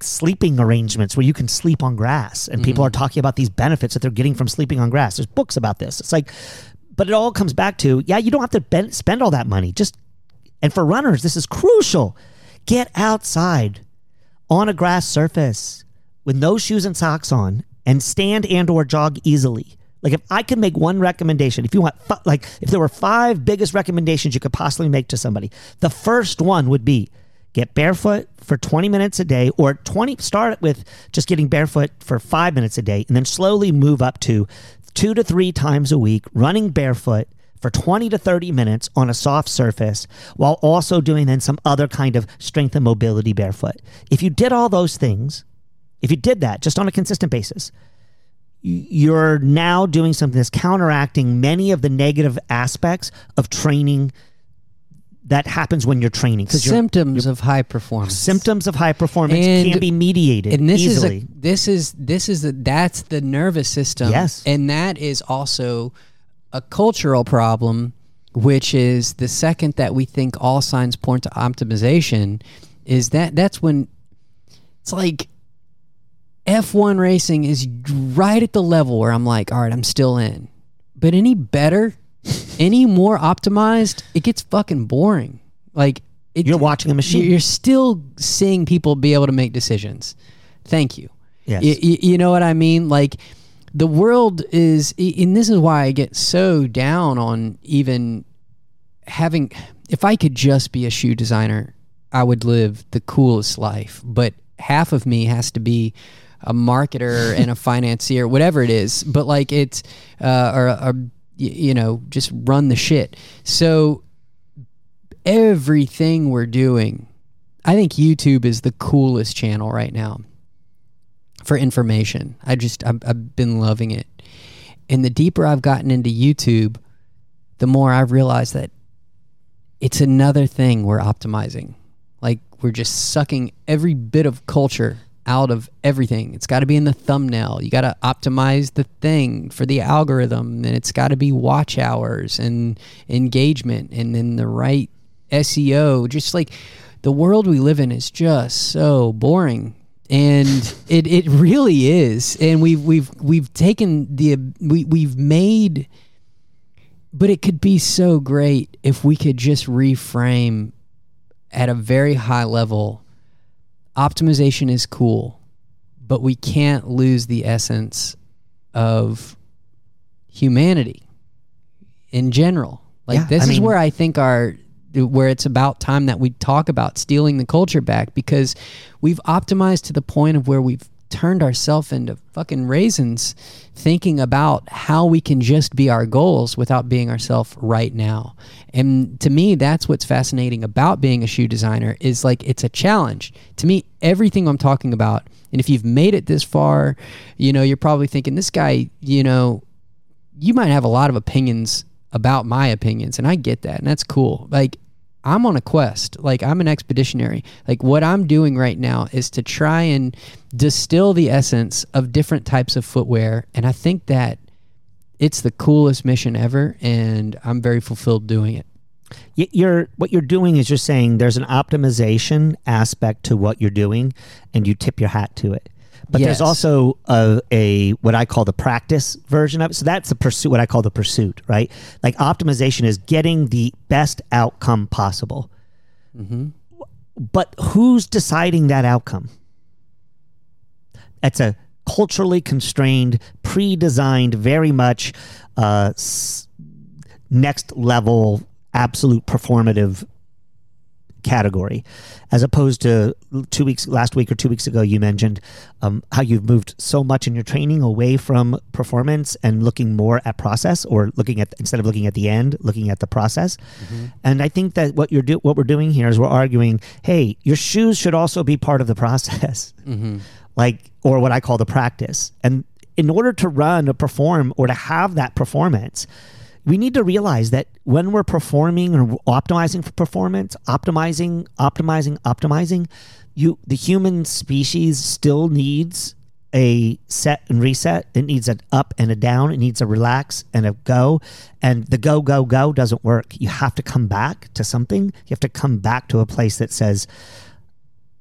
sleeping arrangements where you can sleep on grass, and people are talking about these benefits that they're getting from sleeping on grass. There's books about this. It's like, but it all comes back to, you don't have to spend all that money. And for runners, this is crucial. Get outside on a grass surface with no shoes and socks on, and stand and or jog easily. Like, if I could make one recommendation, if you want, if there were 5 biggest recommendations you could possibly make to somebody, the first one would be get barefoot for 20 minutes a day, or start with just getting barefoot for 5 minutes a day, and then slowly move up to 2 to 3 times a week, running barefoot for 20 to 30 minutes on a soft surface, while also doing then some other kind of strength and mobility barefoot. If you did all those things, if you did that just on a consistent basis, you're now doing something that's counteracting many of the negative aspects of training that happens when you're training. Symptoms of high performance. Symptoms of high performance can be mediated easily. That's the nervous system. Yes. And that is also a cultural problem, which is the second that we think all signs point to optimization, is that's when it's like, F1 racing is right at the level where I'm like, all right, I'm still in. But any better, any more optimized, it gets fucking boring. Like, you're watching a machine. You're still seeing people be able to make decisions. Thank you. Yes. You know what I mean? Like, the world is, and this is why I get so down on even having, if I could just be a shoe designer, I would live the coolest life. But half of me has to be a marketer and a financier, whatever it is, but like it's just run the shit. So everything we're doing, I think YouTube is the coolest channel right now for information. I've been loving it, and the deeper I've gotten into YouTube, the more I've realized that it's another thing we're optimizing. Like, we're just sucking every bit of culture out of everything. It's got to be in the thumbnail. You got to optimize the thing for the algorithm, and it's got to be watch hours and engagement and then the right SEO. Just like, the world we live in is just so boring, and it really is. And we've made, but it could be so great if we could just reframe at a very high level. Optimization is cool, but we can't lose the essence of humanity in general. Like, is where I think where it's about time that we talk about stealing the culture back, because we've optimized to the point of where we've turned ourselves into fucking raisins, thinking about how we can just be our goals without being ourselves right now. And to me, that's what's fascinating about being a shoe designer, is like, it's a challenge. To me, everything I'm talking about And if you've made it this far, you know, you're probably thinking, this guy, you know, you might have a lot of opinions about my opinions. And I get that. And that's cool. Like, I'm on a quest. Like, I'm an expeditionary. Like, what I'm doing right now is to try and distill the essence of different types of footwear. And I think that it's the coolest mission ever. And I'm very fulfilled doing it. What you're doing is you're saying there's an optimization aspect to what you're doing, and you tip your hat to it. But yes, there's also a what I call the practice version of it. So that's the pursuit, what I call the pursuit, right? Like, optimization is getting the best outcome possible. Mm-hmm. But who's deciding that outcome? That's a culturally constrained, pre-designed, very much next level, absolute performative category, as opposed to last week or two weeks ago you mentioned how you've moved so much in your training away from performance and looking more at process, or instead of looking at the end, looking at the process. Mm-hmm. And I think that what we're doing here is we're arguing, hey, your shoes should also be part of the process. Mm-hmm. Like, or what I call the practice. And in order to run or perform or to have that performance, we need to realize that when we're performing or optimizing for performance, optimizing, the human species still needs a set and reset. It needs an up and a down. It needs a relax and a go. And the go doesn't work. You have to come back to something. You have to come back to a place that says,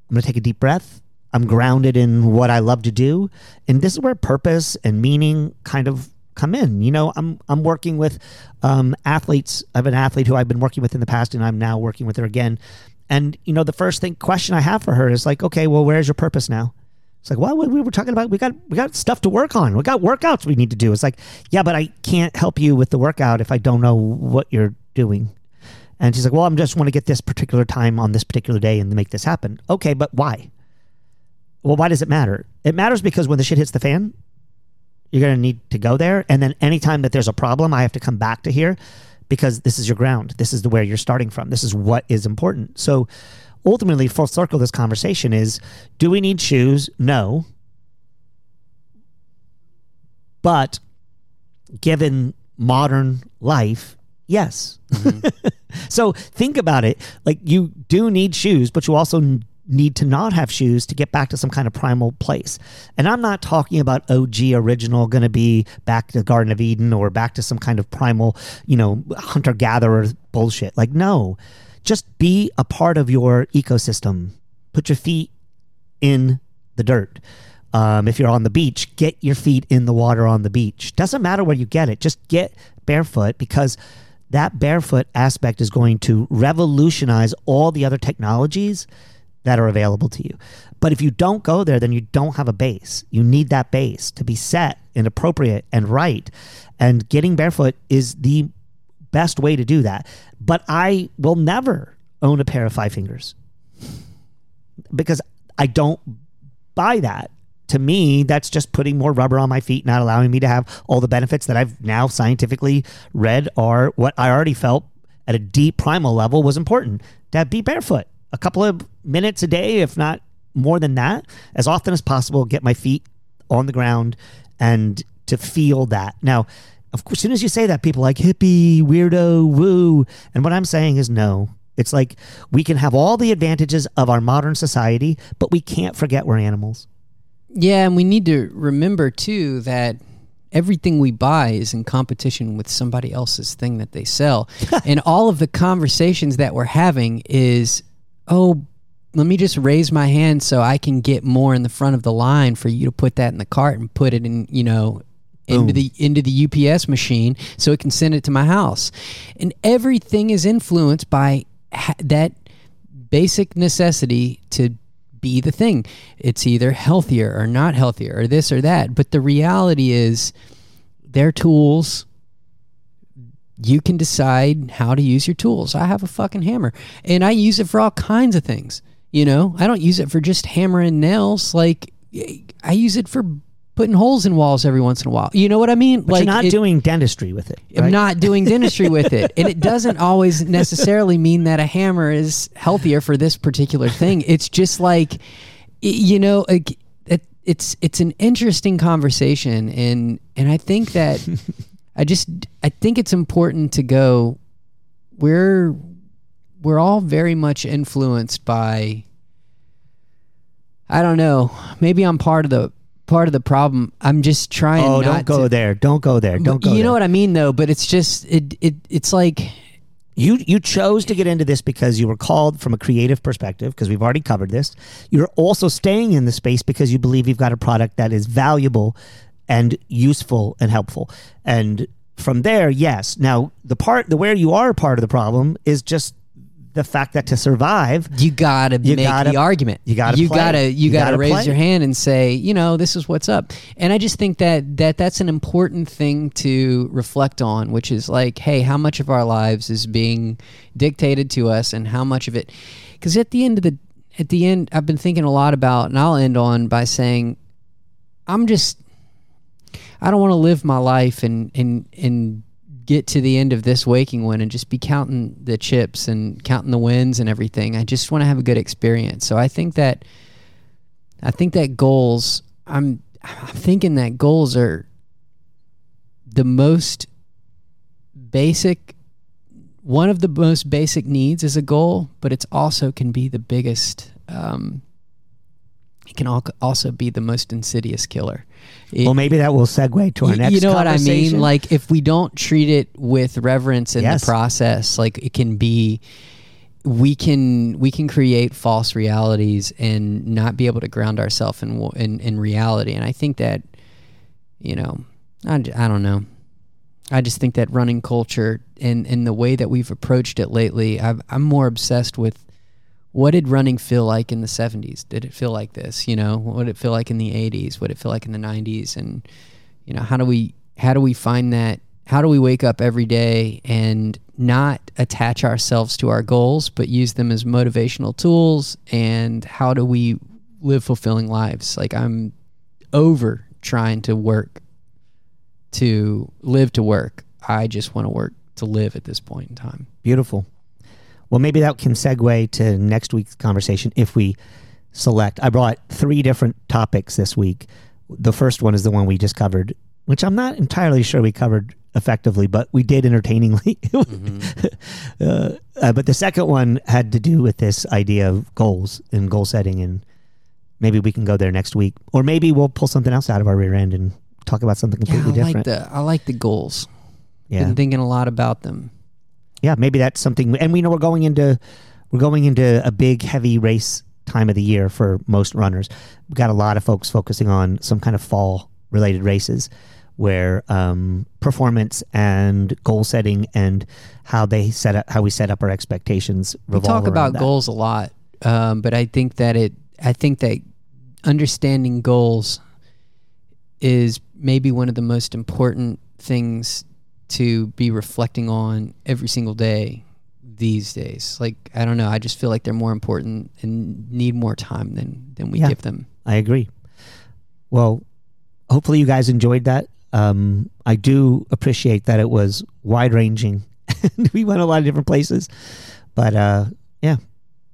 I'm going to take a deep breath. I'm grounded in what I love to do. And this is where purpose and meaning kind of come in. You know, I'm working with athletes. I have an athlete who I've been working with in the past, and I'm now working with her again. And, you know, the first question I have for her is like, okay, well, where's your purpose now? It's like, well, we were talking about, we got stuff to work on. We got workouts we need to do. It's like, yeah, but I can't help you with the workout if I don't know what you're doing. And she's like, well, I just want to get this particular time on this particular day and make this happen. Okay, but why? Well, why does it matter? It matters because when the shit hits the fan, you're going to need to go there. And then anytime that there's a problem, I have to come back to here, because this is your ground. This is where you're starting from. This is what is important. So ultimately, full circle, this conversation is, do we need shoes? No. But given modern life, yes. Mm-hmm. So think about it. Like, you do need shoes, but you also need to not have shoes to get back to some kind of primal place. And I'm not talking about OG original, going to be back to the Garden of Eden or back to some kind of primal, you know, hunter-gatherer bullshit. Like, no, just be a part of your ecosystem. Put your feet in the dirt. If you're on the beach, get your feet in the water on the beach. Doesn't matter where you get it. Just get barefoot, because that barefoot aspect is going to revolutionize all the other technologies that are available to you. But if you don't go there, then you don't have a base. You need that base to be set and appropriate and right. And getting barefoot is the best way to do that. But I will never own a pair of Five Fingers, because I don't buy that. To me, that's just putting more rubber on my feet, not allowing me to have all the benefits that I've now scientifically read are what I already felt at a deep primal level was important. That be barefoot. A couple of minutes a day, if not more than that, as often as possible, get my feet on the ground and to feel that. Now, of course, as soon as you say that, people are like, hippie, weirdo, woo. And what I'm saying is no. It's like, we can have all the advantages of our modern society, but we can't forget we're animals. Yeah, and we need to remember, too, that everything we buy is in competition with somebody else's thing that they sell. And all of the conversations that we're having is, oh, let me just raise my hand so I can get more in the front of the line for you to put that in the cart and put it in, you know, into the UPS machine so it can send it to my house. And everything is influenced by that basic necessity to be the thing. It's either healthier or not healthier or this or that. But the reality is, their tools, you can decide how to use your tools. I have a fucking hammer, and I use it for all kinds of things. You know, I don't use it for just hammering nails. Like, I use it for putting holes in walls every once in a while. You know what I mean? But like, you're not doing dentistry with it. Right? I'm not doing dentistry with it. And it doesn't always necessarily mean that a hammer is healthier for this particular thing. It's just like, you know, it's an interesting conversation, and I think that I think it's important to go. We're all very much influenced by. I don't know. Maybe I'm part of the problem. I'm just trying. Oh, not don't go to, there. Don't go there. Don't go. You know what I mean, though. But it's just it's like you chose to get into this because you were called from a creative perspective. Because we've already covered this. You're also staying in the space because you believe you've got a product that is valuable and useful and helpful. And from there, yes. Now the where you are part of the problem is just. The fact that to survive, you gotta make the argument. You gotta raise your hand and say, you know, this is what's up. And I just think that's an important thing to reflect on, which is like, hey, how much of our lives is being dictated to us, and how much of it? Because at the end, I've been thinking a lot about, and I'll end on by saying, I don't want to live my life and get to the end of this waking one and just be counting the chips and counting the wins and everything. I just want to have a good experience. So I think that goals, I'm thinking that goals are the most basic, one of the most basic needs is a goal, but it's also can be the biggest, it can also be the most insidious killer. Well, maybe that will segue to our next conversation. You know what I mean? Like, if we don't treat it with reverence in the process, like, it can be, we can create false realities and not be able to ground ourselves in reality. And I think that, you know, I don't know. I just think that running culture and the way that we've approached it lately, I'm more obsessed with, what did running feel like in the 70s? Did it feel like this? You know, what did it feel like in the 80s? What did it feel like in the 90s? And, you know, how do we find that? How do we wake up every day and not attach ourselves to our goals, but use them as motivational tools? And how do we live fulfilling lives? Like, I'm over trying to work to live to work. I just want to work to live at this point in time. Beautiful. Well, maybe that can segue to next week's conversation if we select. I brought 3 different topics this week. The first one is the one we just covered, which I'm not entirely sure we covered effectively, but we did entertainingly. Mm-hmm. But the second one had to do with this idea of goals and goal setting, and maybe we can go there next week. Or maybe we'll pull something else out of our rear end and talk about something completely different. I like the goals. Yeah. Been thinking a lot about them. Yeah, maybe that's something, and we know we're going into a big, heavy race time of the year for most runners. We've got a lot of folks focusing on some kind of fall-related races where performance and goal setting and how we set up our expectations revolve around that. We talk about goals a lot, but I think that understanding goals is maybe one of the most important things to be reflecting on every single day these days. Like, I don't know. I just feel like they're more important and need more time than we give them. I agree. Well, hopefully you guys enjoyed that. I do appreciate that it was wide ranging. We went a lot of different places, but yeah.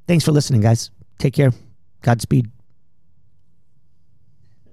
Thanks for listening, guys. Take care. Godspeed.